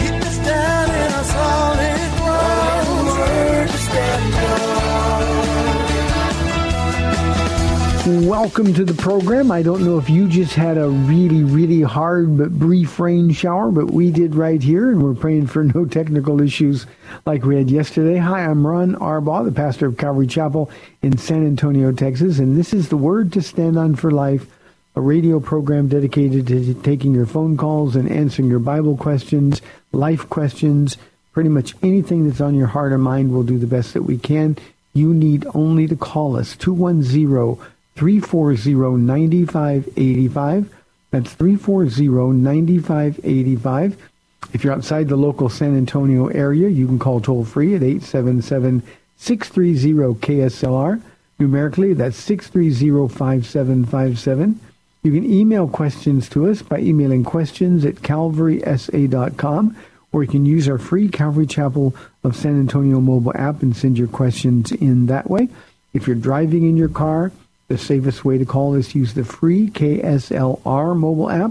Keep us down in a solid ground. I need the Word to stand on. Welcome to the program. I don't know if you just had a really hard but brief rain shower, but we did right here, and we're praying for no technical issues like we had yesterday. Hi, I'm Ron Arbaugh, the pastor of Calvary Chapel in San Antonio, Texas, and this is the Word to Stand On for Life, a radio program dedicated to taking your phone calls and answering your Bible questions, life questions, pretty much anything that's on your heart or mind. We'll do the best that we can. You need only to call us, 210-340-9585. That's 340-9585. If you're outside the local San Antonio area, you can call toll-free at 877-630-KSLR. Numerically, that's 630-5757. You can email questions to us by emailing questions at calvarysa.com, or you can use our free Calvary Chapel of San Antonio mobile app and send your questions in that way. If you're driving in your car, the safest way to call is to use the free KSLR mobile app.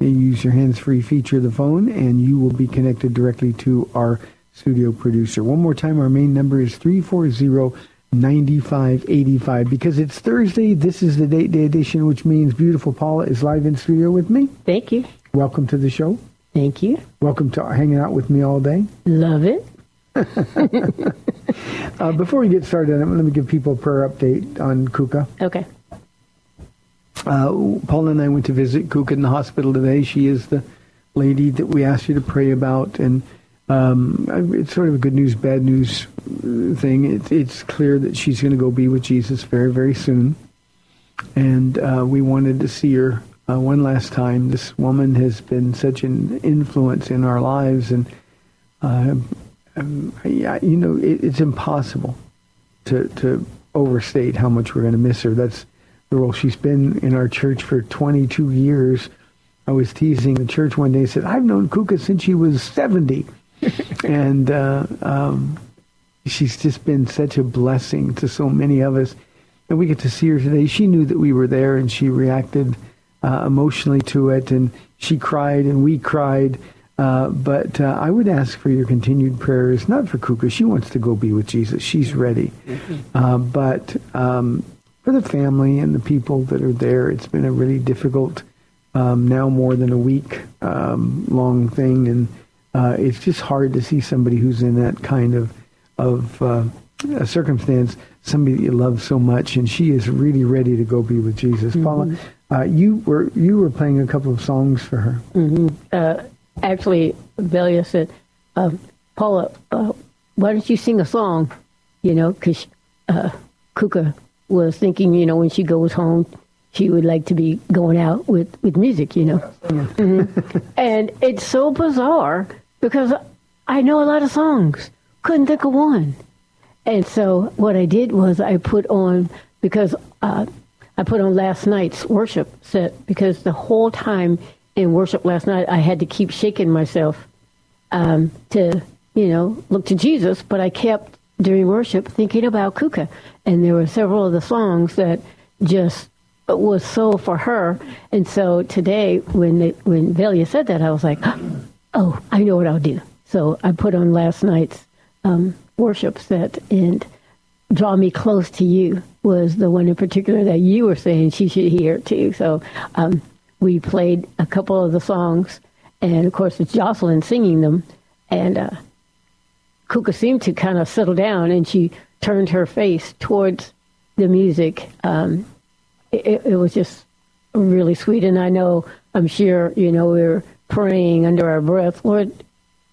And use your hands-free feature of the phone, and you will be connected directly to our studio producer. One more time, our main number is 340-9585. Because it's Thursday, this is the Date Day edition, which means beautiful Paula is live in studio with me. Thank you. Welcome to the show. Thank you. Welcome to hanging out with me all day. Love it. Before we get started, let me give people a prayer update on Kuka. Okay. Paula and I went to visit Kuka in the hospital today. She is the lady that we asked you to pray about. And it's sort of a good news, bad news thing. It's clear that she's going to go be with Jesus very, very soon. And we wanted to see her one last time. This woman has been such an influence in our lives, and it's impossible to overstate how much we're going to miss her. That's the role. She's been in our church for 22 years. I was teasing the church one day and said, I've known Kuka since she was 70. And she's just been such a blessing to so many of us. And we get to see her today. She knew that we were there, and she reacted emotionally to it, and she cried and we cried, but I would ask for your continued prayers, not for Kuka. She wants to go be with Jesus. She's ready. But for the family and the people that are there, it's been a really difficult, now more than a week long thing, and it's just hard to see somebody who's in that kind of a circumstance, somebody that you love so much, and she is really ready to go be with Jesus. Mm-hmm. Paula, you were playing a couple of songs for her. Mm-hmm. Actually, Belia said, Paula, why don't you sing a song? You know, because Kuka was thinking, you know, when she goes home, she would like to be going out with music, you know. Mm-hmm. And it's so bizarre because I know a lot of songs. Couldn't think of one. And so what I did was I put on, because I put on last night's worship set, because the whole time in worship last night, I had to keep shaking myself to, you know, look to Jesus. But I kept, during worship, thinking about Kuka. And there were several of the songs that just was so for her. And so today, when Belia said that, I was like, oh, I know what I'll do. So I put on last night's worship set, and Draw Me Close to You was the one in particular that you were saying she should hear too. So we played a couple of the songs, and of course it's Jocelyn singing them, and Kuka seemed to kind of settle down, and she turned her face towards the music. It was just really sweet, and I'm sure, you know, we're praying under our breath, Lord,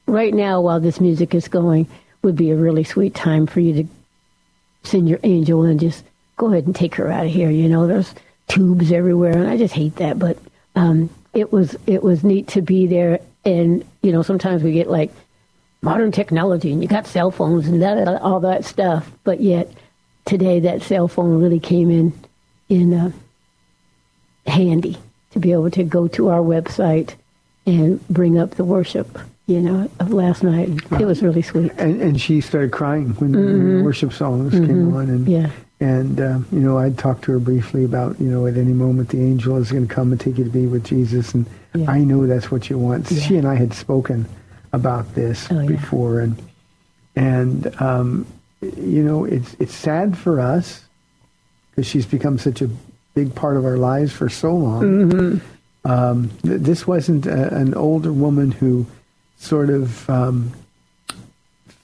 right now while this music is going would be a really sweet time for you to send your angel and just go ahead and take her out of here. You know, there's tubes everywhere, and I just hate that. But it was neat to be there. And, you know, sometimes we get like modern technology and you got cell phones and that, all that stuff. But yet today that cell phone really came in handy to be able to go to our website and bring up the worship, you know, of last night. It was really sweet. And she started crying when the worship songs came on. And, yeah. And you know, I talked to her briefly about, you know, at any moment the angel is going to come and take you to be with Jesus. And yeah. I know that's what you want. Yeah. She and I had spoken about this before. Yeah. And you know, it's sad for us because she's become such a big part of our lives for so long. Mm-hmm. This wasn't an older woman who sort of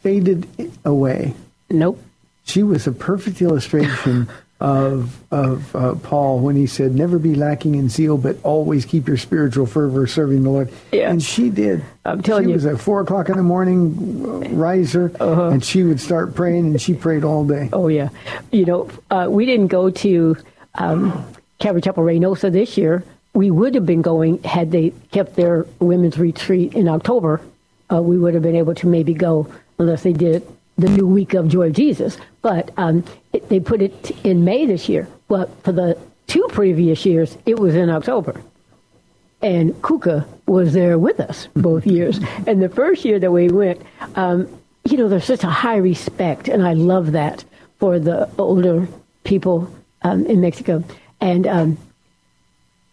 faded away. Nope. She was a perfect illustration of Paul when he said, never be lacking in zeal, but always keep your spiritual fervor serving the Lord. Yeah. And she did. I'm telling you. She was a 4 o'clock in the morning riser, and she would start praying, and she prayed all day. Oh, yeah. You know, we didn't go to Calvary Chapel Reynosa this year. We would have been going had they kept their women's retreat in October. We would have been able to maybe go unless they did the new week of Joy of Jesus. But they put it in May this year. Well, for the 2 previous years, it was in October. And Kuka was there with us both years. And the first year that we went, you know, there's such a high respect, and I love that for the older people in Mexico. And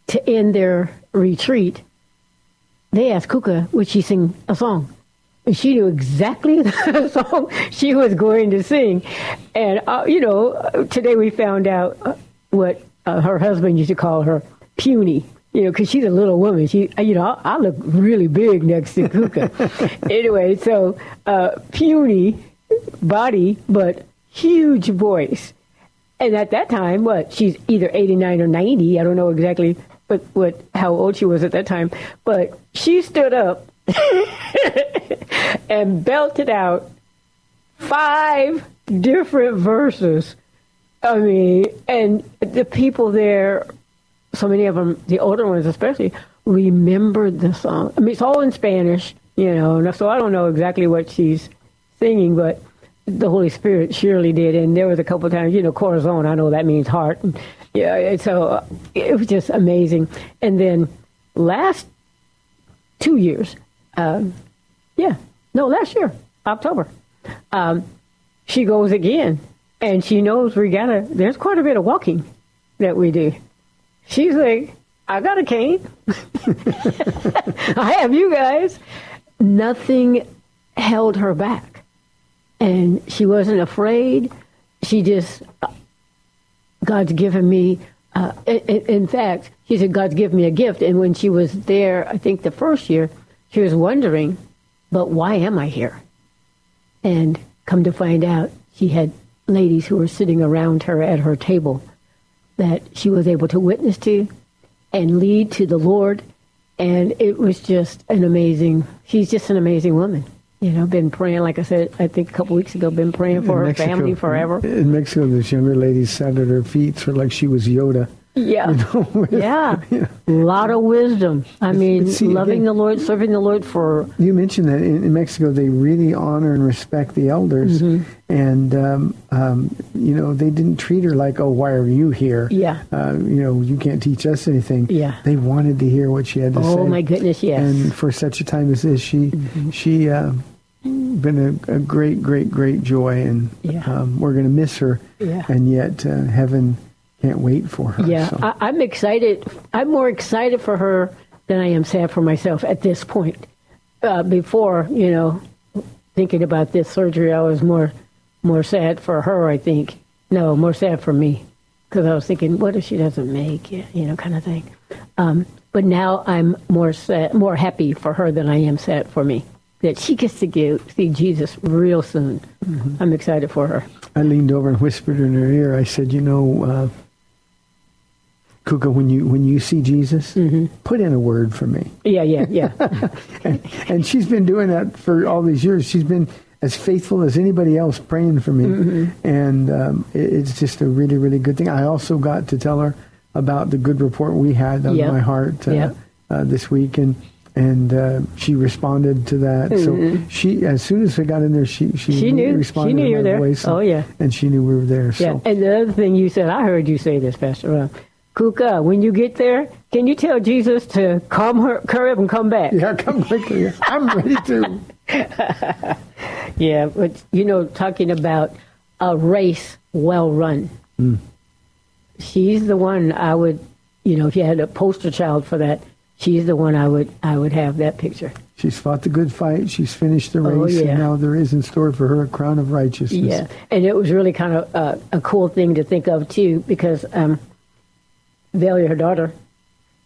to end their retreat, they asked Kuka, would she sing a song? And she knew exactly the song she was going to sing. And, you know, today we found out what her husband used to call her, puny, you know, because she's a little woman. She, you know, I look really big next to Kuka. Anyway, so puny body, but huge voice. And at that time, she's either 89 or 90. I don't know exactly how old she was at that time. But she stood up and belted out 5 different verses. I mean, and the people there, so many of them, the older ones especially, remembered the song. I mean, it's all in Spanish, you know, so I don't know exactly what she's singing, but the Holy Spirit surely did. And there was a couple of times, you know, corazon, I know that means heart. And, yeah, so it was just amazing. And then last 2 years, last year, October, she goes again. And she knows there's quite a bit of walking that we do. She's like, I got a cane. I have you guys. Nothing held her back. And she wasn't afraid. She just, God's given me, in fact, she said, God's given me a gift. And when she was there, I think the first year, she was wondering, but why am I here? And come to find out, she had ladies who were sitting around her at her table that she was able to witness to and lead to the Lord. And it was just she's just an amazing woman. You know, been praying, like I said, I think a couple weeks ago, been praying for her family forever. In Mexico, this younger lady sat at her feet, sort of like she was Yoda. Yeah. You know, a lot of wisdom. I mean, loving the Lord, serving the Lord for... You mentioned that in Mexico, they really honor and respect the elders. Mm-hmm. And, you know, they didn't treat her like, oh, why are you here? Yeah. You know, you can't teach us anything. Yeah. They wanted to hear what she had to say. Oh, my goodness, yes. And for such a time as this, she's been a great, great, great joy. And we're going to miss her. Yeah. And yet, heaven... Can't wait for her. Yeah, so. I'm excited. I'm more excited for her than I am sad for myself at this point. Before, you know, thinking about this surgery, I was more sad for her, I think. No, more sad for me. Because I was thinking, what if she doesn't make it, you know, kind of thing. But now I'm more happy for her than I am sad for me. That she gets to see Jesus real soon. Mm-hmm. I'm excited for her. I leaned over and whispered in her ear. I said, you know, Kuka, when you see Jesus, mm-hmm. put in a word for me. Yeah. and she's been doing that for all these years. She's been as faithful as anybody else praying for me. Mm-hmm. And it's just a really, really good thing. I also got to tell her about the good report we had on My Heart this week. And she responded to that. Mm-hmm. So she, as soon as I got in there, she knew, responded she knew to my there. Voice. Oh, yeah. And she knew we were there. So. Yeah. And the other thing you said, I heard you say this, Pastor Ron. Kuka, when you get there, can you tell Jesus to hurry up and come back? Yeah, come quickly. I'm ready to. Yeah, but, you know, talking about a race well run. Mm. She's the one I would, you know, if you had a poster child for that, she's the one I would have that picture. She's fought the good fight. She's finished the race. Oh, yeah. And now there is in store for her a crown of righteousness. Yeah, and it was really kind of a cool thing to think of, too, because Belia, her daughter,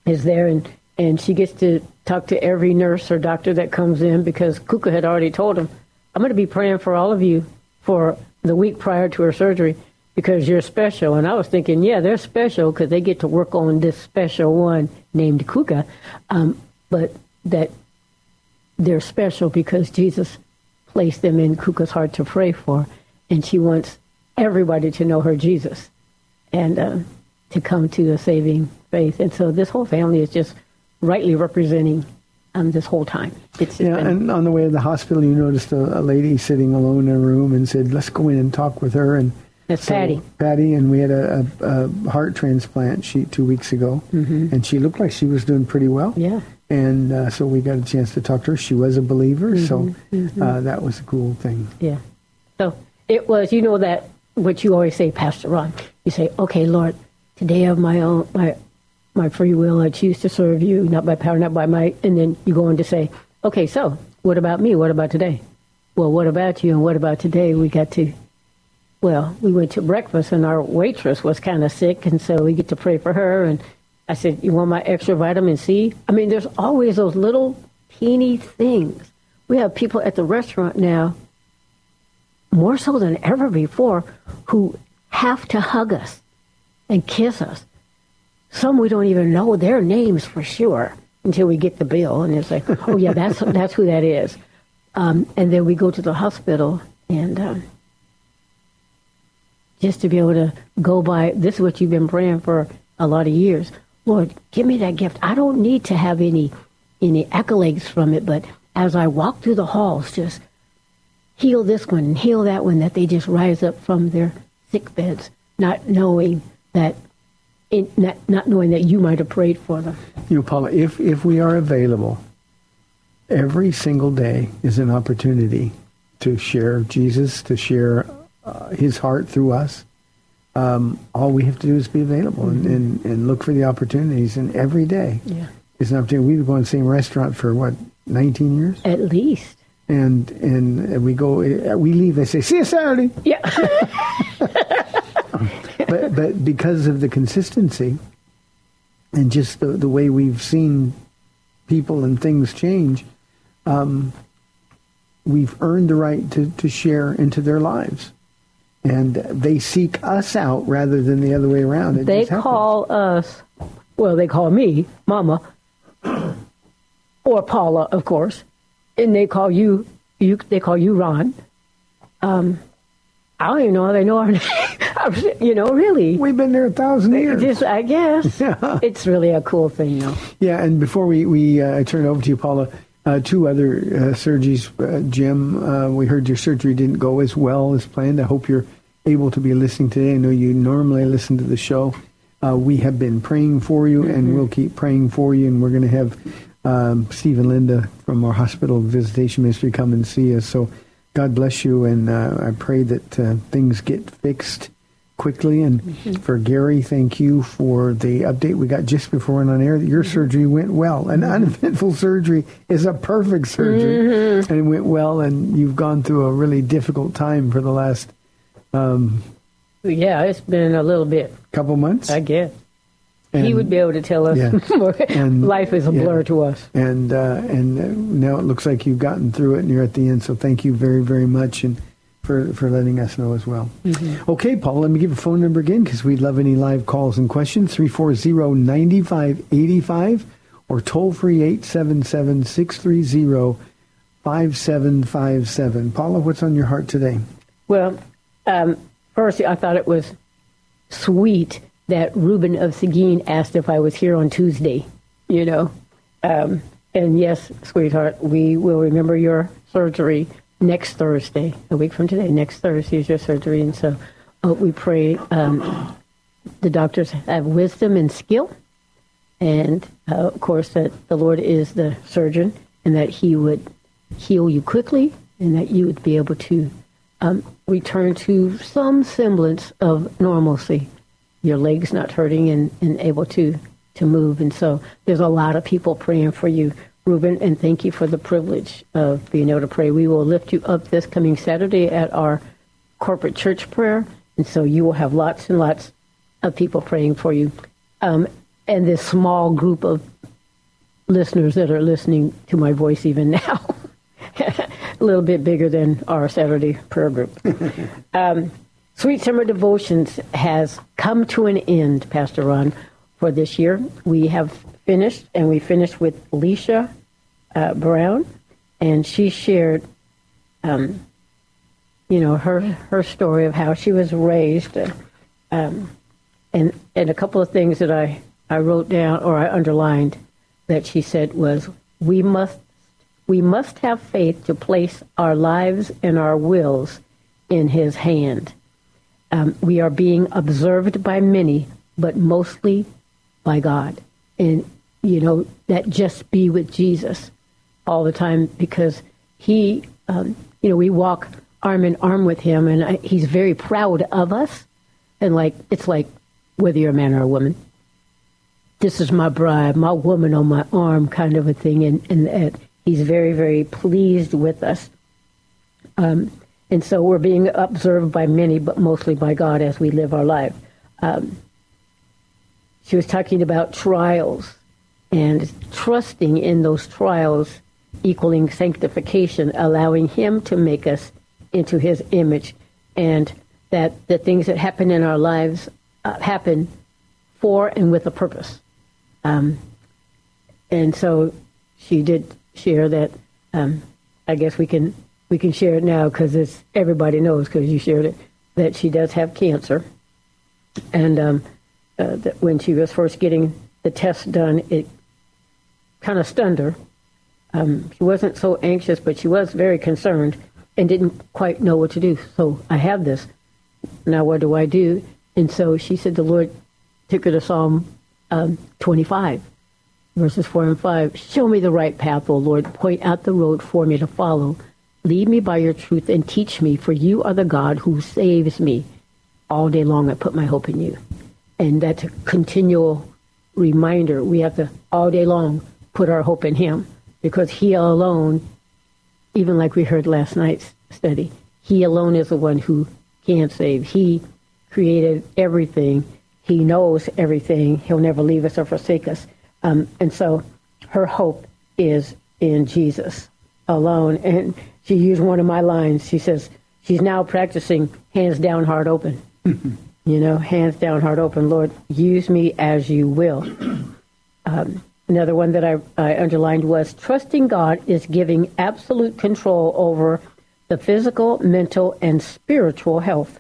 is there, and she gets to talk to every nurse or doctor that comes in, because Kuka had already told them, I'm going to be praying for all of you for the week prior to her surgery because you're special. And I was thinking, yeah, they're special because they get to work on this special one named Kuka, but that they're special because Jesus placed them in Kuka's heart to pray for, and she wants everybody to know her Jesus and to come to the saving faith. And so this whole family is just rightly representing this whole time. And on the way to the hospital, you noticed a lady sitting alone in a room and said, let's go in and talk with her. And that's so Patty, and we had a heart transplant 2 weeks ago, mm-hmm. and she looked like she was doing pretty well. Yeah. And so we got a chance to talk to her. She was a believer, mm-hmm. so mm-hmm. That was a cool thing. Yeah. So it was, you know, that what you always say, Pastor Ron, you say, okay, Lord, today of my free will, I choose to serve you, not by power, not by might. And then you go on to say, okay, so what about me? What about today? Well, what about you and what about today? We went to breakfast, and our waitress was kind of sick, and so we get to pray for her. And I said, you want my extra vitamin C? I mean, there's always those little teeny things. We have people at the restaurant now, more so than ever before, who have to hug us and kiss us. Some we don't even know their names for sure until we get the bill, and it's like, oh, yeah, that's who that is. And then we go to the hospital, and... just to be able to go by, this is what you've been praying for a lot of years. Lord, give me that gift. I don't need to have any accolades from it, but as I walk through the halls, just heal this one and heal that one, that they just rise up from their sick beds, not knowing that you might have prayed for them. You know, Paula, if we are available, every single day is an opportunity to share Jesus, to share his heart through us. All we have to do is be available, mm-hmm. and look for the opportunities. And every day is an opportunity. We've been going to the same restaurant for 19 years at least. And we go, we leave. They say, "See you Saturday." Yeah. but because of the consistency and just the way we've seen people and things change, we've earned the right to share into their lives. And they seek us out rather than the other way around. They call me Mama or Paula, of course. And they call you Ron. I don't even know how they know our name. You know, really. We've been there 1,000 years. Just, I guess. Yeah. It's really a cool thing, though. Yeah, and before I turn it over to you, Paula, two other surgeries. Jim, we heard your surgery didn't go as well as planned. I hope you're able to be listening today. I know you normally listen to the show. We have been praying for you, mm-hmm. and we'll keep praying for you. And we're going to have Steve and Linda from our hospital visitation ministry come and see us. So God bless you, and I pray that things get fixed quickly. And for Gary, thank you for the update we got just before we went on air. Your surgery went well. An uneventful surgery is a perfect surgery. And it went well, and you've gone through a really difficult time for the last... it's been a little bit. Couple months? I guess. And he would be able to tell us more. And life is a blur to us. And now it looks like you've gotten through it and you're at the end. So thank you very, very much and for letting us know as well. Okay, Paul, let me give a phone number again because we'd love any live calls and questions. 340-9585 or toll free 877-630-5757. Paula, what's on your heart today? Well, first I thought it was sweet that Reuben of Seguin asked if I was here on Tuesday, you know. And yes, sweetheart, we will remember your surgery next Thursday, a week from today. Next Thursday is your surgery. And so we pray the doctors have wisdom and skill. And, of course, that the Lord is the surgeon and that he would heal you quickly and that you would be able to return to some semblance of normalcy. Your leg's not hurting and able to move. And so there's a lot of people praying for you, Reuben, and thank you for the privilege of being able to pray. We will lift you up this coming Saturday at our corporate church prayer. And so you will have lots and lots of people praying for you. And this small group of listeners that are listening to my voice even now, a little bit bigger than our Saturday prayer group. Sweet Summer Devotions has come to an end, Pastor Ron, for this year. We have finished, and we finished with Alicia Brown, and she shared, her story of how she was raised, and a couple of things that I wrote down or I underlined that she said was, we must have faith to place our lives and our wills in His hand. We are being observed by many, but mostly by God. And, that just be with Jesus all the time because he, we walk arm in arm with him and he's very proud of us. And it's like whether you're a man or a woman, this is my bride, my woman on my arm kind of a thing. And he's very, very pleased with us. And so we're being observed by many, but mostly by God as we live our life. She was talking about trials and trusting in those trials, equaling sanctification, allowing him to make us into his image. And that the things that happen in our lives happen for and with a purpose. And so she did share that, I guess we can share it now because it's everybody knows because you shared it, that she does have cancer. And that when she was first getting the test done, it kind of stunned her. She wasn't so anxious, but she was very concerned and didn't quite know what to do. So I have this. Now what do I do? And so she said the Lord took her to Psalm 25, verses 4 and 5. Show me the right path, O Lord. Point out the road for me to follow. Lead me by your truth and teach me, for you are the God who saves me. All day long I put my hope in you. And that's a continual reminder. We have to, all day long, put our hope in him. Because he alone, even like we heard last night's study, he alone is the one who can save. He created everything. He knows everything. He'll never leave us or forsake us. And so her hope is in Jesus alone. And she used one of my lines. She says, she's now practicing hands down, heart open. Hands down, heart open. Lord, use me as you will. Another one that I underlined was trusting God is giving absolute control over the physical, mental, and spiritual health.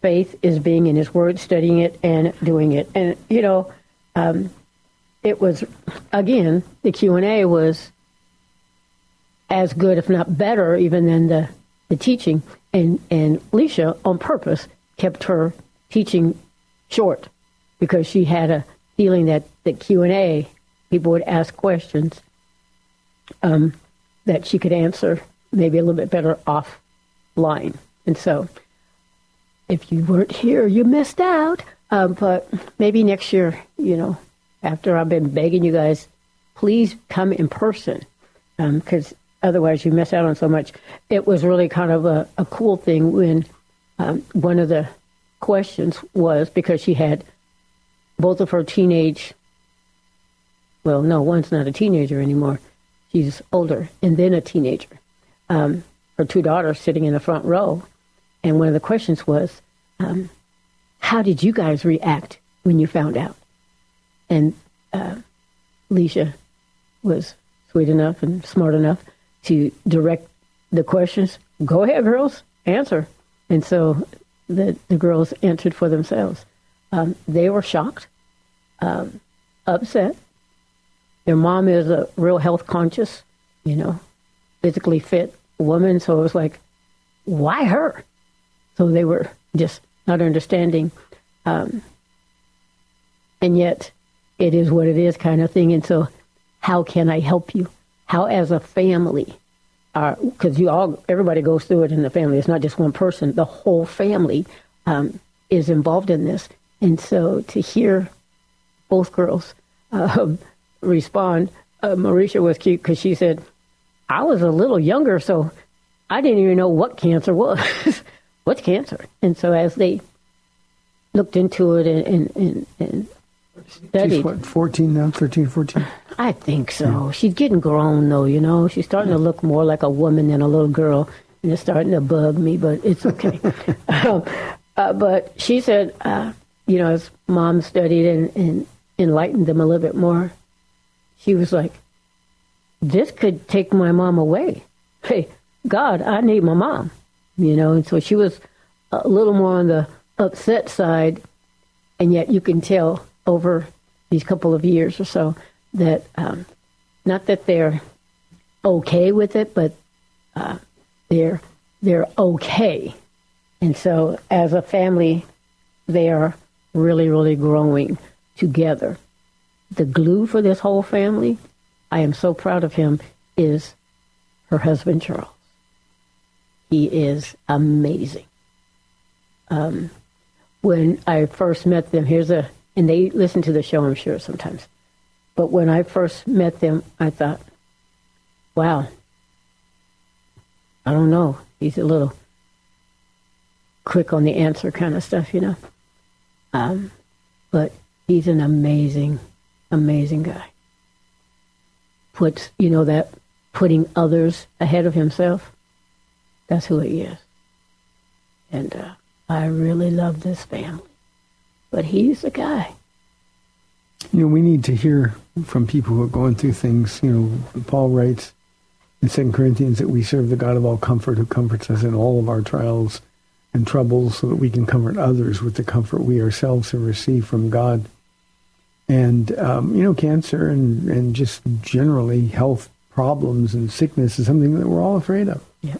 Faith is being in his word, studying it, and doing it. And, it was, again, the Q&A was as good, if not better, even than the teaching. And Alicia, on purpose, kept her teaching short because she had a feeling that the Q&A, people would ask questions that she could answer maybe a little bit better offline. And so if you weren't here, you missed out. But maybe next year, you know, after I've been begging you guys, please come in person, because otherwise you miss out on so much. It was really kind of a cool thing when one of the questions was, because she had both of her teenage, well, no, one's not a teenager anymore. She's older and then a teenager. Her two daughters sitting in the front row. And one of the questions was, how did you guys react when you found out? And Alicia was sweet enough and smart enough to direct the questions. Go ahead, girls, answer. And so the girls answered for themselves. They were shocked, upset. Their mom is a real health conscious, you know, physically fit woman. So it was like, why her? So they were just not understanding. And yet it is what it is kind of thing. And so how can I help you? How as a family, because everybody goes through it in the family. It's not just one person. The whole family is involved in this. And so to hear both girls respond, Marisha was cute because she said, I was a little younger, so I didn't even know what cancer was. What's cancer? And so as they looked into it and studied. She's what, 14 now? 13, 14? I think so. Yeah. She's getting grown, though, you know. She's starting to look more like a woman than a little girl. And it's starting to bug me, but it's okay. But she said, you know, as mom studied and enlightened them a little bit more, she was like, this could take my mom away. Hey, God, I need my mom. You know, and so she was a little more on the upset side, and yet you can tell over these couple of years or so that not that they're okay with it, but they're okay. And so as a family, they are really, really growing together. The glue for this whole family, I am so proud of him, is her husband, Charles. He is amazing. When I first met them, and they listen to the show, I'm sure, sometimes. But when I first met them, I thought, wow, I don't know. He's a little quick on the answer kind of stuff, you know. But he's an amazing, amazing guy. Putting others ahead of himself. That's who he is. And I really love this family. But he's the guy. You know, we need to hear from people who are going through things. You know, Paul writes in 2 Corinthians that we serve the God of all comfort who comforts us in all of our trials and troubles so that we can comfort others with the comfort we ourselves have received from God. And, you know, cancer and just generally health problems and sickness is something that we're all afraid of. Yeah.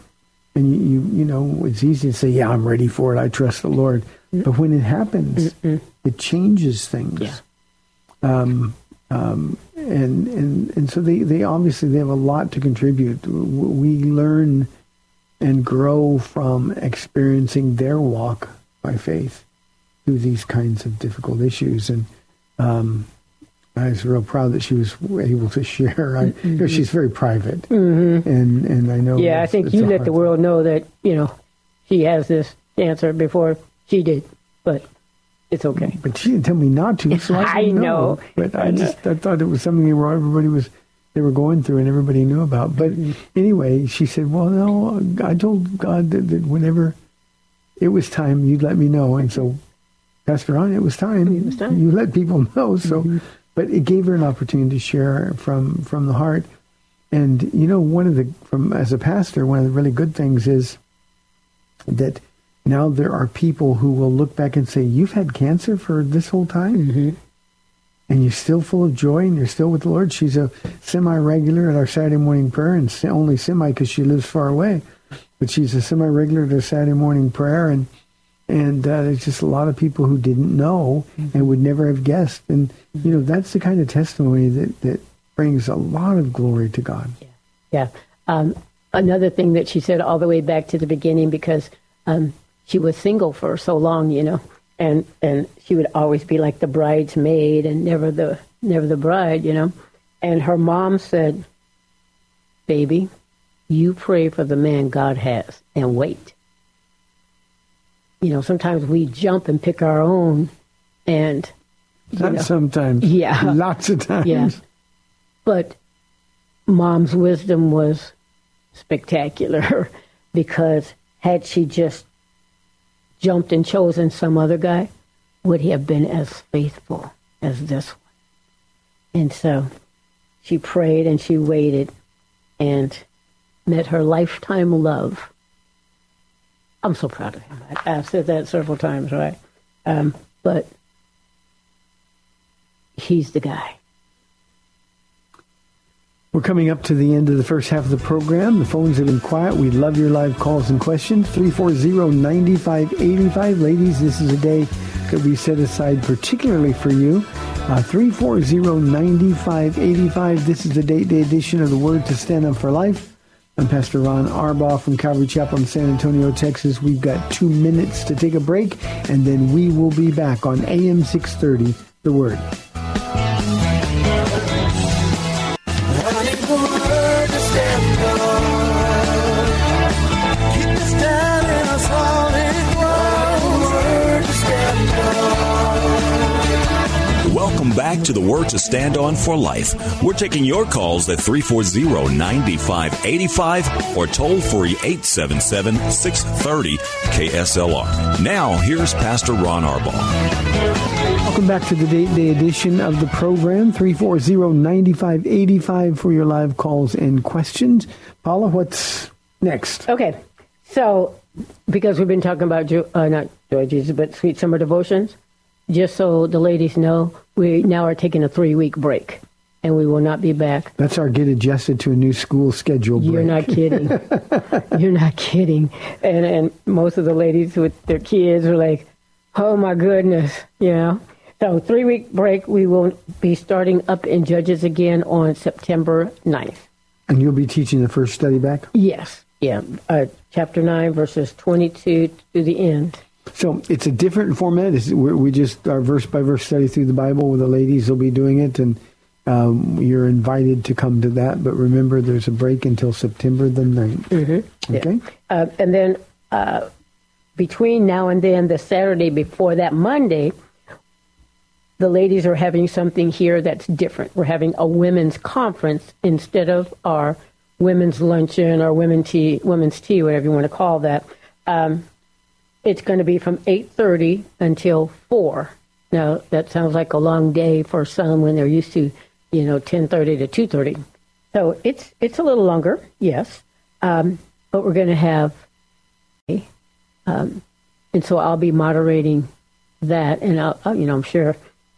And you know, it's easy to say, yeah, I'm ready for it. I trust the Lord. But when it happens, it changes things. Yeah. And so they obviously, they have a lot to contribute. We learn and grow from experiencing their walk by faith through these kinds of difficult issues. And I was real proud that she was able to share. You know, she's very private, and I know. Yeah, I think you let the world know that, you know, she has this answer before she did, but it's okay. But she didn't tell me not to, so I didn't know. But I thought it was something where they were going through and everybody knew about. But anyway, she said, "Well, no, I told God that whenever it was time, you'd let me know." And so, Pastor Ron, it was time. You let people know, so. But it gave her an opportunity to share from the heart. And, you know, as a pastor, one of the really good things is that now there are people who will look back and say, you've had cancer for this whole time? And you're still full of joy and you're still with the Lord. She's a semi-regular at our Saturday morning prayer, and only semi because she lives far away. But she's a semi-regular at our Saturday morning prayer. And there's just a lot of people who didn't know and would never have guessed. And, you know, that's the kind of testimony that brings a lot of glory to God. Another thing that she said all the way back to the beginning, because she was single for so long, you know, and she would always be like the bridesmaid and never the bride, you know. And her mom said, "Baby, you pray for the man God has and wait." You know, sometimes we jump and pick our own, and sometimes, yeah, lots of times, yeah. But Mom's wisdom was spectacular, because had she just jumped and chosen some other guy, would he have been as faithful as this one? And so she prayed and she waited and met her lifetime love. I'm so proud of him. I've said that several times, right? But he's the guy. We're coming up to the end of the first half of the program. The phones have been quiet. We love your live calls and questions. 340-9585. Ladies, this is a day that we set aside particularly for you. 340-9585. This is the day-to-day edition of the Word to Stand Up for Life. I'm Pastor Ron Arbaugh from Calvary Chapel in San Antonio, Texas. We've got 2 minutes to take a break, and then we will be back on AM 630, The Word. Back to the Word to Stand On for Life. We're taking your calls at 340-9585 or toll free 877-630 KSLR. Now, here's Pastor Ron Arbaugh. Welcome back to the day-to-day edition of the program. 340-9585 for your live calls and questions. Paula, what's next? Okay, so because we've been talking about not Joy of Jesus, but Sweet Summer Devotions. Just so the ladies know, we now are taking a 3-week break, and we will not be back. That's our get adjusted to a new school schedule break. You're not kidding. You're not kidding. And most of the ladies with their kids are like, oh, my goodness, you know. So 3-week break. We will be starting up in Judges again on September 9th. And you'll be teaching the first study back? Yes. Yeah. Chapter 9, verses 22 to the end. So it's a different format. We just are verse-by-verse study through the Bible where the ladies will be doing it, and you're invited to come to that. But remember, there's a break until September the 9th. Mm-hmm. Okay? Yeah. And then between now and then, the Saturday before that Monday, the ladies are having something here that's different. We're having a women's conference instead of our women's luncheon or women's tea, whatever you want to call that. It's going to be from 8:30 until 4. Now, that sounds like a long day for some when they're used to, you know, 10:30 to 2:30. So it's a little longer, yes. But we're going to have, and so I'll be moderating that. And, I'm sure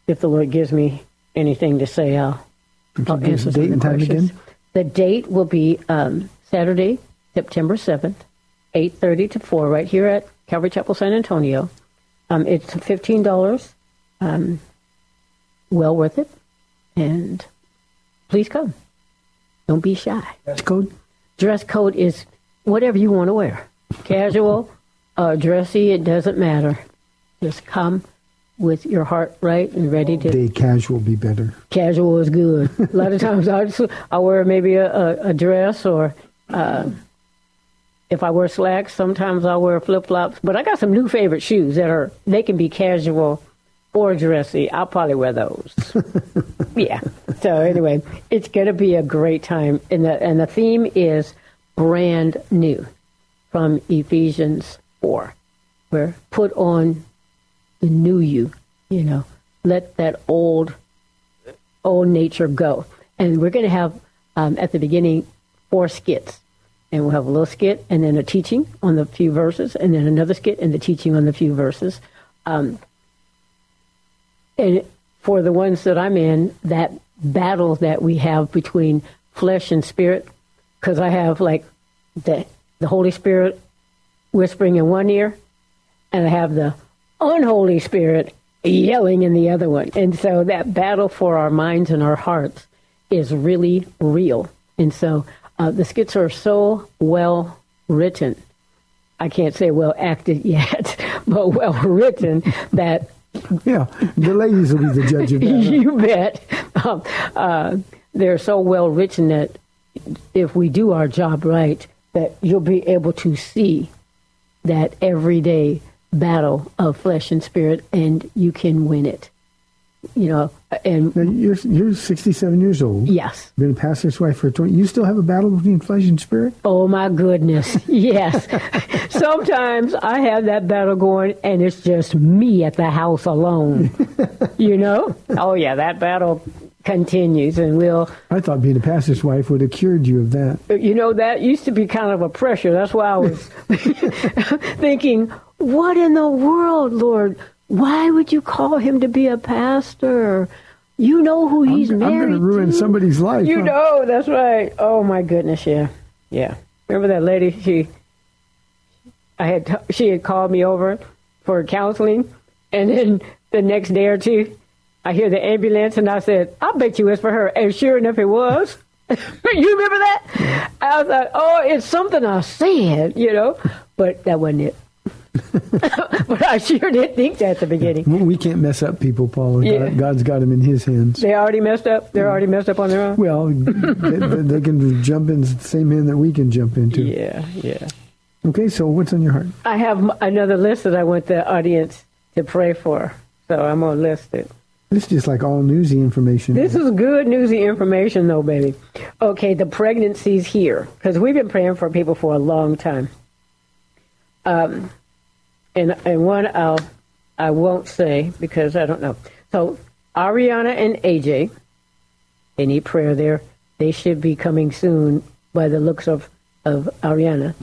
if the Lord gives me anything to say, I'll answer some questions. Time again? The date will be Saturday, September 7th, 8:30 to 4, right here at Calvary Chapel, San Antonio. It's $15, well worth it, and please come. Don't be shy. Dress code? Dress code is whatever you want to wear. Casual, dressy, it doesn't matter. Just come with your heart right and ready to... All day casual be better. Casual is good. A lot of times I'll wear maybe a dress or... if I wear slacks, sometimes I'll wear flip-flops. But I got some new favorite shoes they can be casual or dressy. I'll probably wear those. Yeah. So anyway, it's going to be a great time. And the theme is brand new from Ephesians 4. Where put on the new you, you know. Let that old nature go. And we're going to have, at the beginning, 4 skits. And we'll have a little skit and then a teaching on the few verses and then another skit and the teaching on the few verses. And for the ones that I'm in, that battle that we have between flesh and spirit, because I have like the Holy Spirit whispering in one ear and I have the unholy spirit yelling in the other one. And so that battle for our minds and our hearts is really real. And so... the skits are so well written I can't say well acted yet, but well written that. Yeah, the ladies will be the judge of that. You bet. They're so well written that if we do our job right, that you'll be able to see that everyday battle of flesh and spirit, and you can win it. You know, and now you're 67 years old. Yes, been a pastor's wife for 20. You still have a battle between flesh and spirit. Oh my goodness, yes. Sometimes I have that battle going, and it's just me at the house alone. You know. Oh yeah, that battle continues, and we'll. I thought being a pastor's wife would have cured you of that. You know, that used to be kind of a pressure. That's why I was thinking, what in the world, Lord? Why would you call him to be a pastor? You know who he's married to. I'm going to ruin somebody's life. You know, that's right. Oh, my goodness, yeah. Yeah. Remember that lady? She had called me over for counseling, and then the next day or two, I hear the ambulance, and I said, I bet you it's for her. And sure enough, it was. You remember that? I was like, oh, it's something I said, you know. But that wasn't it. But I sure did think that at the beginning. We can't mess up people, Paula. Yeah. God's got them in his hands. They already messed up. They're already messed up on their own. Well, they can jump in the same hand that we can jump into. Yeah, yeah. Okay, so what's on your heart? I have another list that I want the audience to pray for, so I'm going to list it. This is just like all newsy information. This is good newsy information, though, baby. Okay, the pregnancy's here, because we've been praying for people for a long time. And one I won't say because I don't know. So Ariana and AJ, any prayer there? They should be coming soon by the looks of Ariana.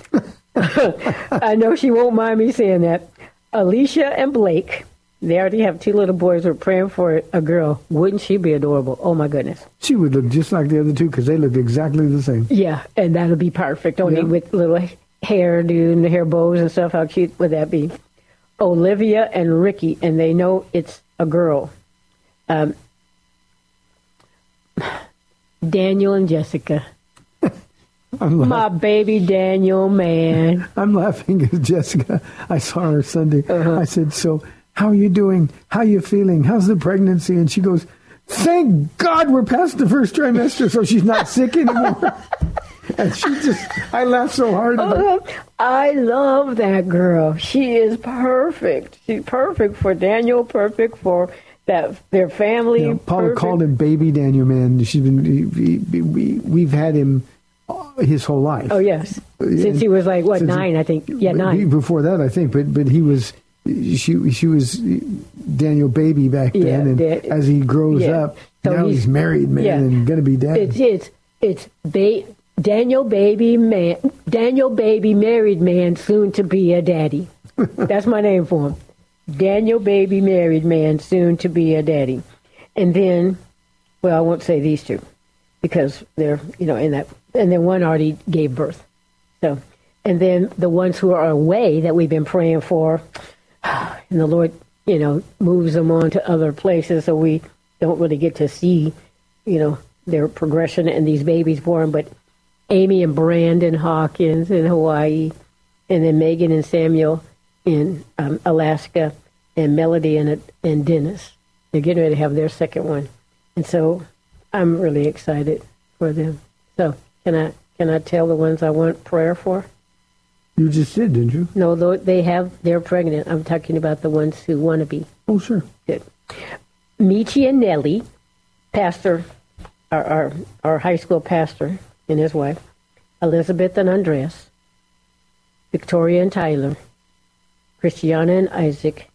I know she won't mind me saying that. Alicia and Blake, they already have two little boys who are praying for a girl. Wouldn't she be adorable? Oh, my goodness. She would look just like the other two because they look exactly the same. Yeah, and that would be perfect, only with little hairdo and the hair bows and stuff. How cute would that be? Olivia and Ricky, and they know it's a girl. Daniel and Jessica. My baby Daniel, man. I'm laughing at Jessica. I saw her Sunday. Uh-huh. I said, so how are you doing? How are you feeling? How's the pregnancy? And she goes, thank God we're past the first trimester, so she's not sick anymore. And she I laughed so hard. I love that girl. She is perfect. She's perfect for Daniel, perfect for their family. You know, Paula called him baby Daniel, man. We've had him his whole life. Oh, yes. Since he was like, nine, I think. Yeah, 9. Before that, I think. But he was... She was Daniel baby back then, and as he grows up, so now he's married, man, and going to be dad. It's Daniel baby man, Daniel baby married man, soon to be a daddy. That's my name for him. Daniel baby married man, soon to be a daddy. And then, well, I won't say these two because they're in that. And then one already gave birth. So, and then the ones who are away that we've been praying for. And the Lord, moves them on to other places, so we don't really get to see, their progression and these babies born. But Amy and Brandon Hawkins in Hawaii, and then Megan and Samuel in Alaska, and Melody and Dennis. They're getting ready to have their second one. And so I'm really excited for them. So can I tell the ones I want prayer for? You just did, didn't you? No, they're pregnant. I'm talking about the ones who want to be. Oh, sure. Good. Michi and Nellie, pastor, our high school pastor and his wife, Elizabeth and Andres, Victoria and Tyler, Christiana and Isaac,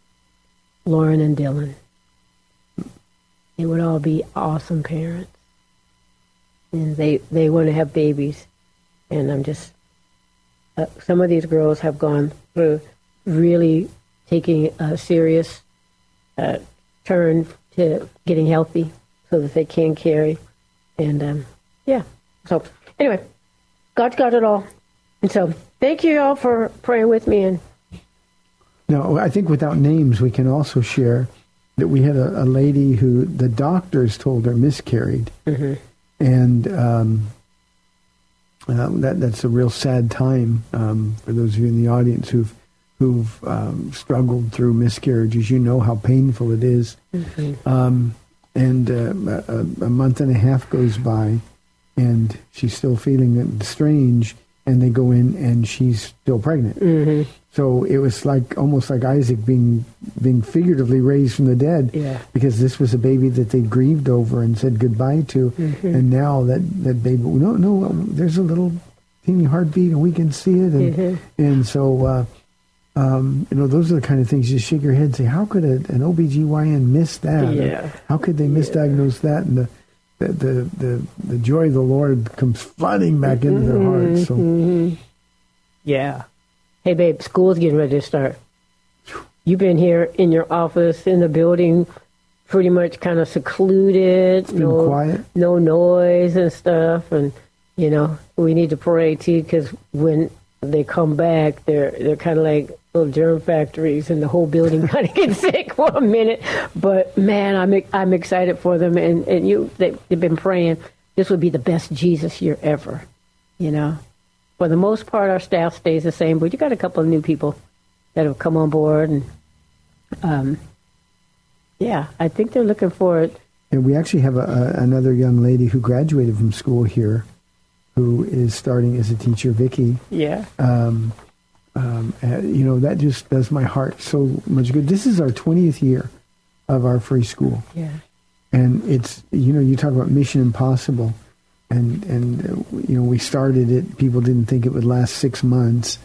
Lauren and Dylan. They would all be awesome parents. And they want to have babies. And I'm just... some of these girls have gone through really taking a serious turn to getting healthy so that they can carry. And, so anyway, God's got it all. And so thank you all for praying with me. And now, I think without names, we can also share that we had a lady who the doctors told her miscarried. Mm-hmm. And That's a real sad time for those of you in the audience who've struggled through miscarriages. You know how painful it is. Mm-hmm. And a month and a half goes by, and she's still feeling strange. And they go in, and she's still pregnant. Mm-hmm. So it was almost like Isaac being figuratively raised from the dead, because this was a baby that they grieved over and said goodbye to, mm-hmm. and now that baby, no, there's a little teeny heartbeat, and we can see it, and mm-hmm. and so those are the kind of things you shake your head and say, how could an OBGYN miss that? Yeah. How could they misdiagnose that? And the joy of the Lord comes flooding back into their hearts. So. Mm-hmm. Yeah. Hey, babe, school's getting ready to start. You've been here in your office, in the building, pretty much kind of secluded. It's been quiet. No noise and stuff. And, we need to pray, too, because when they come back, they're kind of like little germ factories, and the whole building kind of gets sick for a minute. But man, I'm excited for them, and they've been praying. This would be the best Jesus year ever, For the most part, our staff stays the same, but you got a couple of new people that have come on board, and I think they're looking forward. And we actually have another young lady who graduated from school here, who is starting as a teacher, Vicky. Yeah. That just does my heart so much good. This is our 20th year of our free school. Yeah. And it's, you talk about Mission Impossible. And we started it. People didn't think it would last 6 months.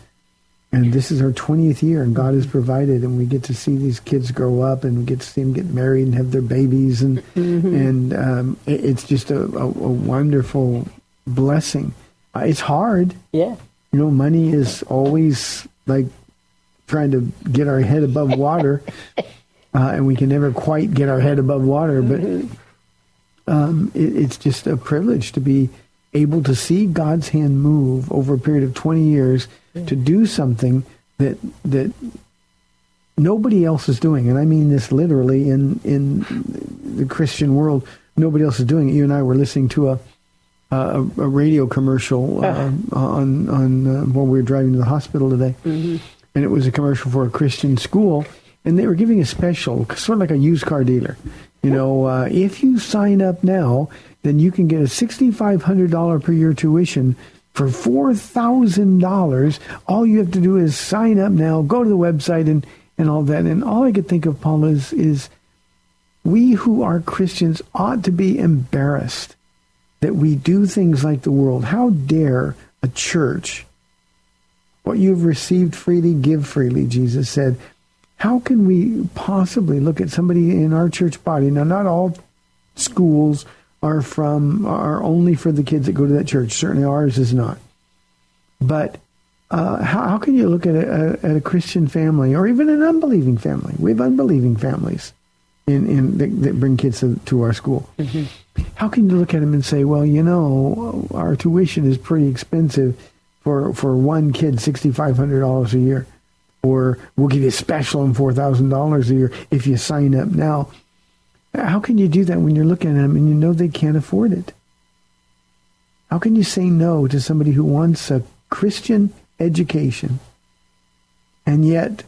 And this is our 20th year, and God has provided, and we get to see these kids grow up, and we get to see them get married and have their babies. And mm-hmm. It's just a wonderful blessing. It's hard. Yeah. Money is always like trying to get our head above water, and we can never quite get our head above water, but... Mm-hmm. It's just a privilege to be able to see God's hand move over a period of 20 years to do something that nobody else is doing. And I mean this literally in the Christian world. Nobody else is doing it. You and I were listening to a radio commercial on while we were driving to the hospital today. Mm-hmm. And it was a commercial for a Christian school. And they were giving a special, sort of like a used car dealer. If you sign up now, then you can get a $6,500 per year tuition for $4,000. All you have to do is sign up now, go to the website and all that. And all I could think of, Paula, is we who are Christians ought to be embarrassed that we do things like the world. How dare a church, what you've received freely, give freely, Jesus said. How can we possibly look at somebody in our church body? Now, not all schools are only for the kids that go to that church. Certainly ours is not. But how can you look at a Christian family or even an unbelieving family? We have unbelieving families that bring kids to our school. Mm-hmm. How can you look at them and say, well, our tuition is pretty expensive for one kid, $6,500 a year? Or we'll give you a special on $4,000 a year if you sign up now. How can you do that when you're looking at them and they can't afford it? How can you say no to somebody who wants a Christian education? And yet,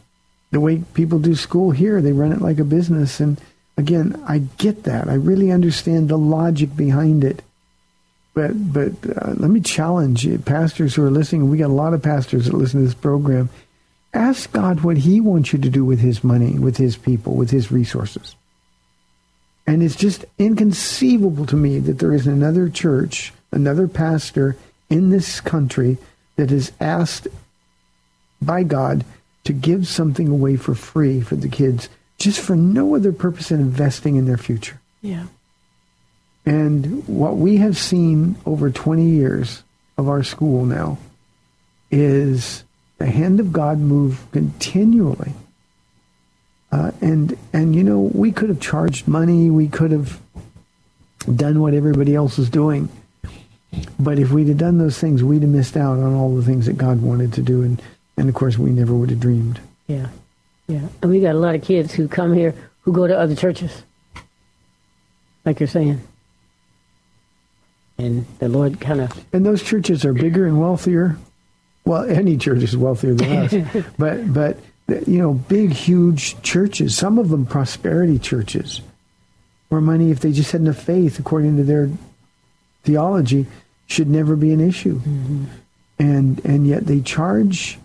the way people do school here, they run it like a business. And again, I get that. I really understand the logic behind it. But let me challenge you, pastors who are listening. We got a lot of pastors that listen to this program. Ask God what he wants you to do with his money, with his people, with his resources. And it's just inconceivable to me that there isn't another church, another pastor in this country that is asked by God to give something away for free for the kids, just for no other purpose than investing in their future. Yeah. And what we have seen over 20 years of our school now is... the hand of God moved continually. And we could have charged money. We could have done what everybody else is doing. But if we'd have done those things, we'd have missed out on all the things that God wanted to do. And of course, we never would have dreamed. Yeah. Yeah. And we got a lot of kids who come here who go to other churches, like you're saying. and the Lord kind of... And those churches are bigger and wealthier. Well, any church is wealthier than us. But you know, big, huge churches, some of them prosperity churches, where money, if they just had enough faith, according to their theology, should never be an issue. Mm-hmm. And yet they charge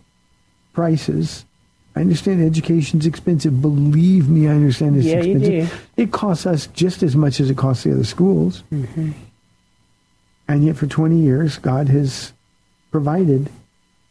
prices. I understand education's expensive. Believe me, I understand it's expensive. You do. It costs us just as much as it costs the other schools. Mm-hmm. And yet for 20 years, God has provided,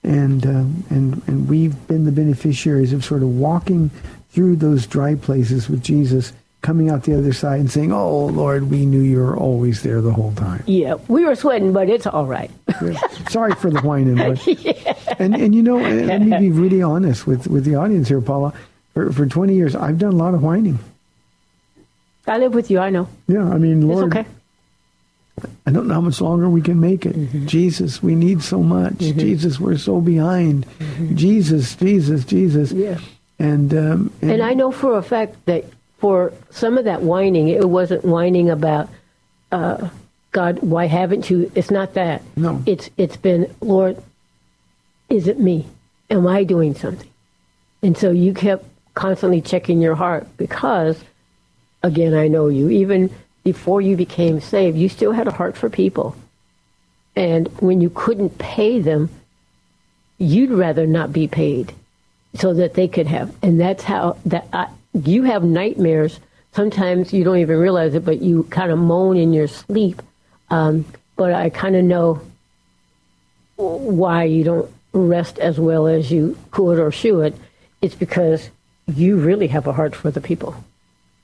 and we've been the beneficiaries of sort of walking through those dry places with Jesus, coming out the other side and saying, "Oh, Lord, we knew you were always there the whole time." Yeah, we were sweating, but it's all right. Yeah. Sorry for the whining. But, yeah. And you know, let me be really honest with the audience here, Paula. For 20 years, I've done a lot of whining. I live with you, I know. Yeah, I mean, Lord, it's okay. I don't know how much longer we can make it. Mm-hmm. Jesus, we need so much. Mm-hmm. Jesus, we're so behind. Mm-hmm. Jesus. Yeah. And I know for a fact that for some of that whining, it wasn't whining about, God, why haven't you? It's not that. No. It's been, Lord, is it me? Am I doing something? And so you kept constantly checking your heart because, again, I know you. Even before you became saved, you still had a heart for people. And when you couldn't pay them, you'd rather not be paid so that they could have. And that's how that you have nightmares. Sometimes you don't even realize it, but you kind of moan in your sleep. But I kind of know why you don't rest as well as you could or should. It's because you really have a heart for the people.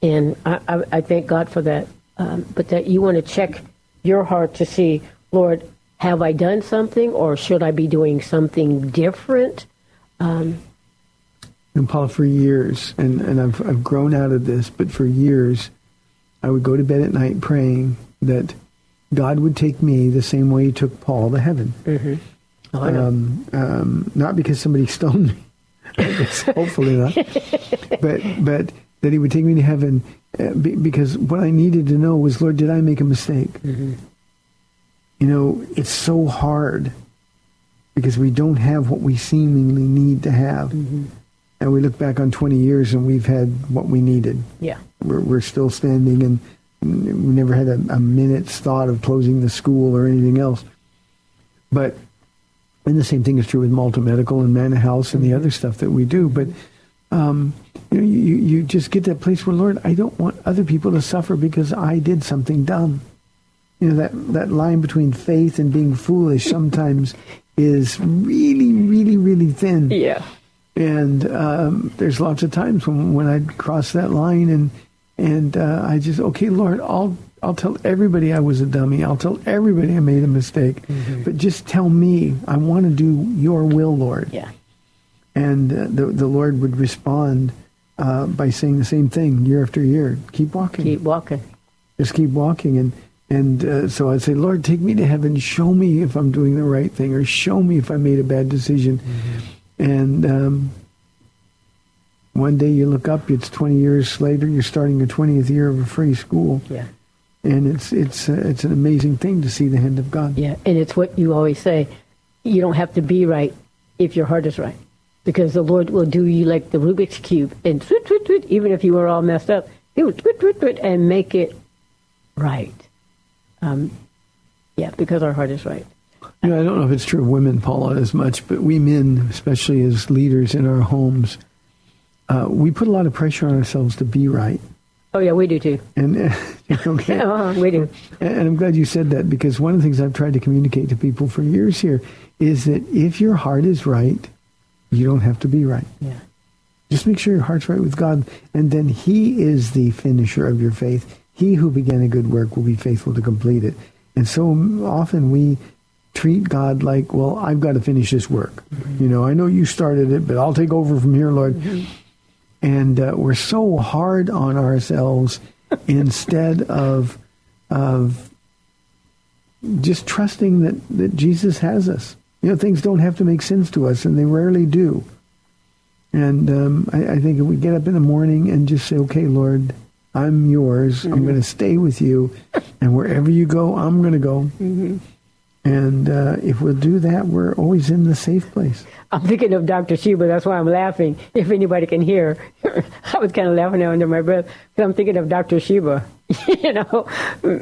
And I thank God for that. But that you want to check your heart to see, Lord, have I done something or should I be doing something different? And Paul, for years, and I've grown out of this, but for years, I would go to bed at night praying that God would take me the same way he took Paul to heaven. Mm-hmm. Not because somebody stoned me, I guess, hopefully not, but that he would take me to heaven because what I needed to know was, Lord, did I make a mistake? Mm-hmm. You know, it's so hard because we don't have what we seemingly need to have. Mm-hmm. And we look back on 20 years and we've had what we needed. Yeah. We're still standing and we never had a minute's thought of closing the school or anything else. But, and the same thing is true with multimedical and Manna House and the other stuff that we do. But you just get that place where, Lord, I don't want other people to suffer because I did something dumb. You know, that line between faith and being foolish sometimes is really, really, really thin. Yeah. And there's lots of times when I'd cross that line and I just, okay, Lord, I'll tell everybody I was a dummy. I'll tell everybody I made a mistake. Mm-hmm. But just tell me, I want to do your will, Lord. Yeah. And the Lord would respond by saying the same thing year after year. Keep walking. Keep walking. Just keep walking. And so I'd say, Lord, take me to heaven. Show me if I'm doing the right thing or show me if I made a bad decision. Mm-hmm. And one day you look up, it's 20 years later, you're starting your 20th year of a free school. Yeah. And it's an amazing thing to see the hand of God. Yeah, and it's what you always say, you don't have to be right if your heart is right. Because the Lord will do you like the Rubik's Cube and twit, twit, twit, even if you were all messed up, he would twit, twit, twit, and make it right. Yeah, because our heart is right. You know, I don't know if it's true of women, Paula, as much, but we men, especially as leaders in our homes, we put a lot of pressure on ourselves to be right. Oh, yeah, we do, too. And okay. We do. And I'm glad you said that, because one of the things I've tried to communicate to people for years here is that if your heart is right, you don't have to be right. Yeah. Just make sure your heart's right with God, and then he is the finisher of your faith. He who began a good work will be faithful to complete it. And so often we treat God like, well, I've got to finish this work. Mm-hmm. You know, I know you started it, but I'll take over from here, Lord. Mm-hmm. And we're so hard on ourselves instead of just trusting that Jesus has us. You know, things don't have to make sense to us, and they rarely do. And I think if we get up in the morning and just say, okay, Lord, I'm yours. Mm-hmm. I'm going to stay with you. And wherever you go, I'm going to go. Mm-hmm. And if we'll do that, we're always in the safe place. I'm thinking of Dr. Sheba. That's why I'm laughing, if anybody can hear. I was kind of laughing under my breath because I'm thinking of Dr. Sheba. You know,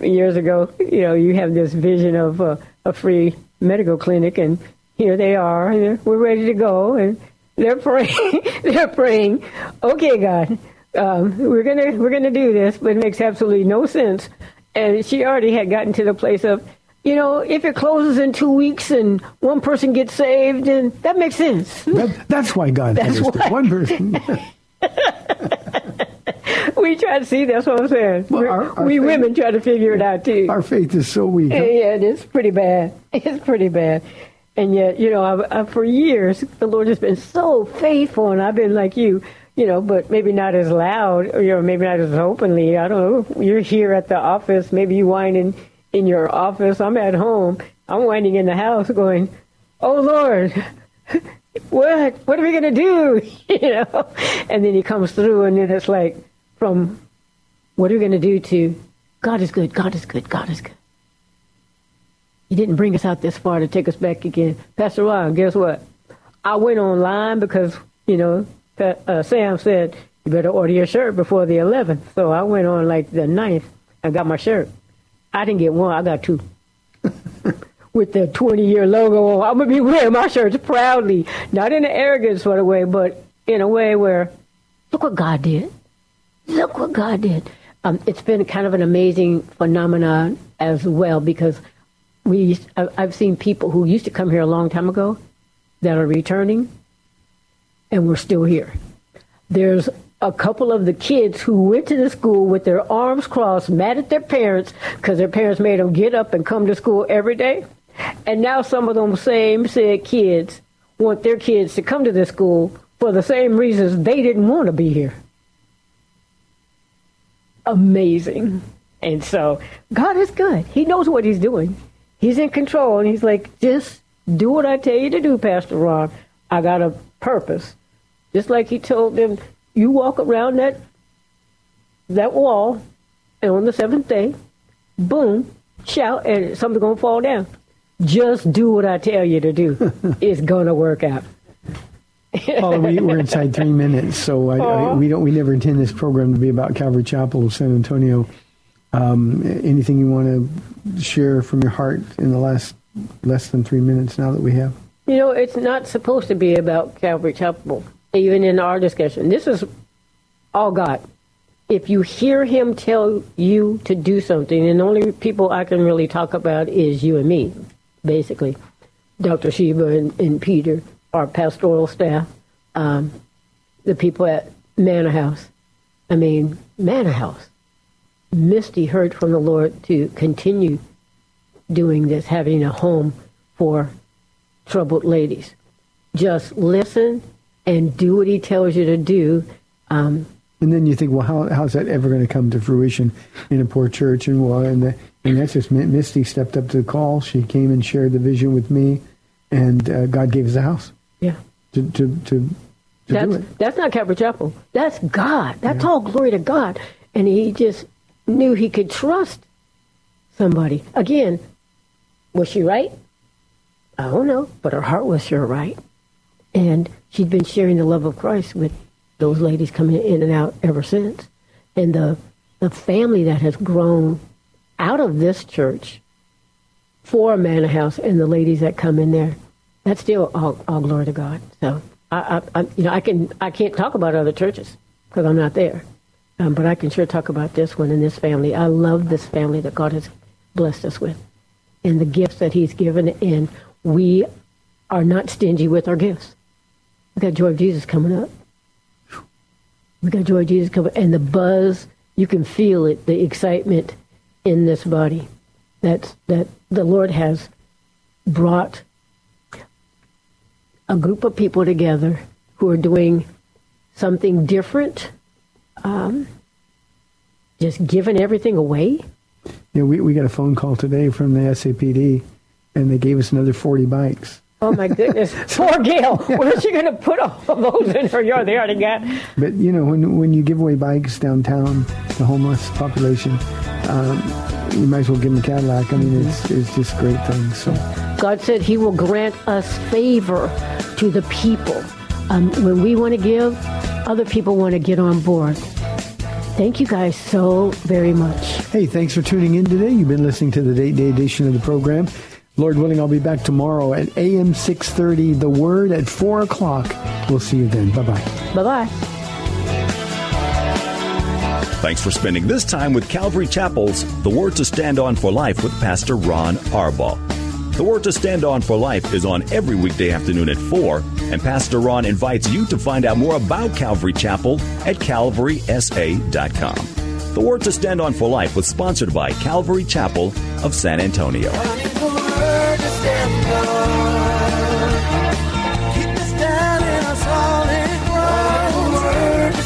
years ago, you know, you have this vision of a free medical clinic, and here they are, and we're ready to go, and they're praying. They're praying, okay, God, we're gonna do this, but it makes absolutely no sense. And she already had gotten to the place of, you know, if it closes in 2 weeks and one person gets saved, then that makes sense. That's why God has one person. We try to see. That's what I'm saying. Well, our women try to figure it out too. Our faith is so weak. Yeah, it's pretty bad. It's pretty bad. And yet, you know, I've, for years, the Lord has been so faithful, and I've been like you, you know, but maybe not as loud, or, you know, maybe not as openly. I don't know. You're here at the office. Maybe you whining in your office. I'm at home. I'm whining in the house going, oh, Lord, what are we going to do? You know, and then he comes through, and then it's like from what are we going to do to God is good, God is good, God is good. He didn't bring us out this far to take us back again. Pastor Ron, guess what? I went online because, you know, Sam said, you better order your shirt before the 11th. So I went on like the 9th. I got my shirt. I didn't get one. I got two. With the 20-year logo on. I'm going to be wearing my shirts proudly. Not in an arrogant sort of way, but in a way where, look what God did. Look what God did. It's been kind of an amazing phenomenon as well, because I've seen people who used to come here a long time ago that are returning, and we're still here. There's a couple of the kids who went to the school with their arms crossed, mad at their parents because their parents made them get up and come to school every day. And now some of them same said kids want their kids to come to this school for the same reasons they didn't want to be here. Amazing. And so God is good. He knows what he's doing. He's in control, and he's like, just do what I tell you to do, Pastor Ron. I got a purpose. Just like he told them, you walk around that wall, and on the seventh day, boom, shout, and something's going to fall down. Just do what I tell you to do. It's going to work out. Paula, we're inside 3 minutes, so we never intend this program to be about Calvary Chapel of San Antonio. Anything you want to share from your heart in the last less than 3 minutes now that we have? You know, it's not supposed to be about Calvary Chapel, even in our discussion. This is all God. If you hear him tell you to do something, and the only people I can really talk about is you and me, basically. Dr. Sheba and Peter, our pastoral staff, the people at Manna House. I mean, Manna House. Misty heard from the Lord to continue doing this, having a home for troubled ladies. Just listen and do what he tells you to do. And then you think, well, how's that ever going to come to fruition in a poor church? And well, and that's just Misty stepped up to the call. She came and shared the vision with me, and God gave us the house. Yeah. To do it. That's not Calvary Chapel. That's God. That's all glory to God. And he just knew he could trust somebody. Again, was she right? I don't know, but her heart was sure right. And she'd been sharing the love of Christ with those ladies coming in and out ever since. And the family that has grown out of this church for Manor House and the ladies that come in there, that's still all glory to God. So I can't talk about other churches because I'm not there. But I can sure talk about this one and this family. I love this family that God has blessed us with and the gifts that he's given. And we are not stingy with our gifts. We got Joy of Jesus coming up. And the buzz, you can feel it, the excitement in this body that the Lord has brought a group of people together who are doing something different. Just giving everything away? Yeah, we got a phone call today from the SAPD, and they gave us another 40 bikes. Oh, my goodness. Poor Gail. Where's she going to put all of those in her yard? They already got. But, you know, when you give away bikes downtown, the homeless population, you might as well give them a Cadillac. I mean, it's just great things. So God said he will grant us favor to the people. When we want to give, other people want to get on board. Thank you guys so very much. Hey, thanks for tuning in today. You've been listening to the day-to-day edition of the program. Lord willing, I'll be back tomorrow at AM 630, The Word at 4 o'clock. We'll see you then. Bye-bye. Bye-bye. Thanks for spending this time with Calvary Chapel's The Word to Stand On for Life with Pastor Ron Arbaugh. The Word to Stand On for Life is on every weekday afternoon at 4, and Pastor Ron invites you to find out more about Calvary Chapel at calvarysa.com. The Word to Stand On for Life was sponsored by Calvary Chapel of San Antonio.